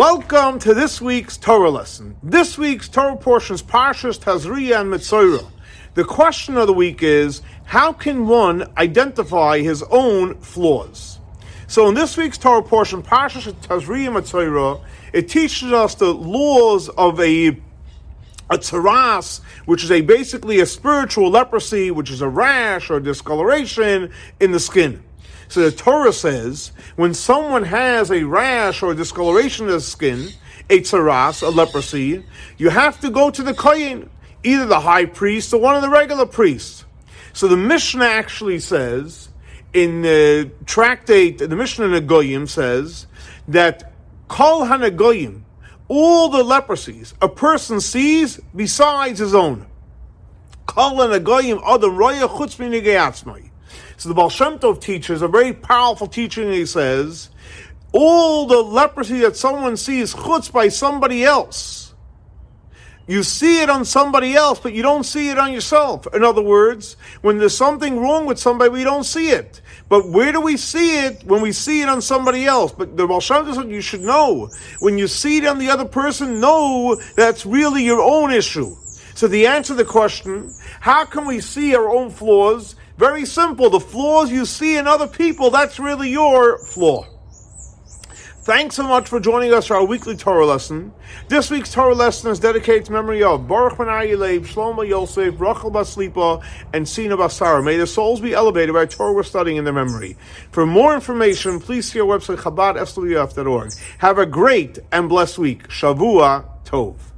Welcome to this week's Torah lesson. This week's Torah portion is Parshas Tazria and Mitzorah. The question of the week is, how can one identify his own flaws? So in this week's Torah portion, Parshas Tazria and Mitzorah, it teaches us the laws of a Tzaras, which is basically a spiritual leprosy, which is a rash or discoloration in the skin. So the Torah says, when someone has a rash or a discoloration of the skin, a Tzaras, a leprosy, you have to go to the kohen, either the high priest or one of the regular priests. So the Mishnah actually says, in the tractate, the Mishnah in the Goyim says, that kol hanagoyim, all the leprosies a person sees besides his own. Kol hanagoyim, adam roya chutzmini geyatsmoyim. So the Baal Shem Tov teaches a very powerful teaching. He says, all the leprosy that someone sees chutz by somebody else. You see it on somebody else, but you don't see it on yourself. In other words, when there's something wrong with somebody, we don't see it. But where do we see it? When we see it on somebody else. But the Baal Shem Tov said, you should know. When you see it on the other person, know that's really your own issue. So the answer to the question, how can we see our own flaws? Very simple. The flaws you see in other people, that's really your flaw. Thanks so much for joining us for our weekly Torah lesson. This week's Torah lesson is dedicated to memory of Baruch B'nai Yilev, Shlomo Yosef, Rachel Baslipa, and Sina Basar. May their souls be elevated by Torah we're studying in their memory. For more information, please see our website, ChabadSWF.org. Have a great and blessed week. Shavua Tov.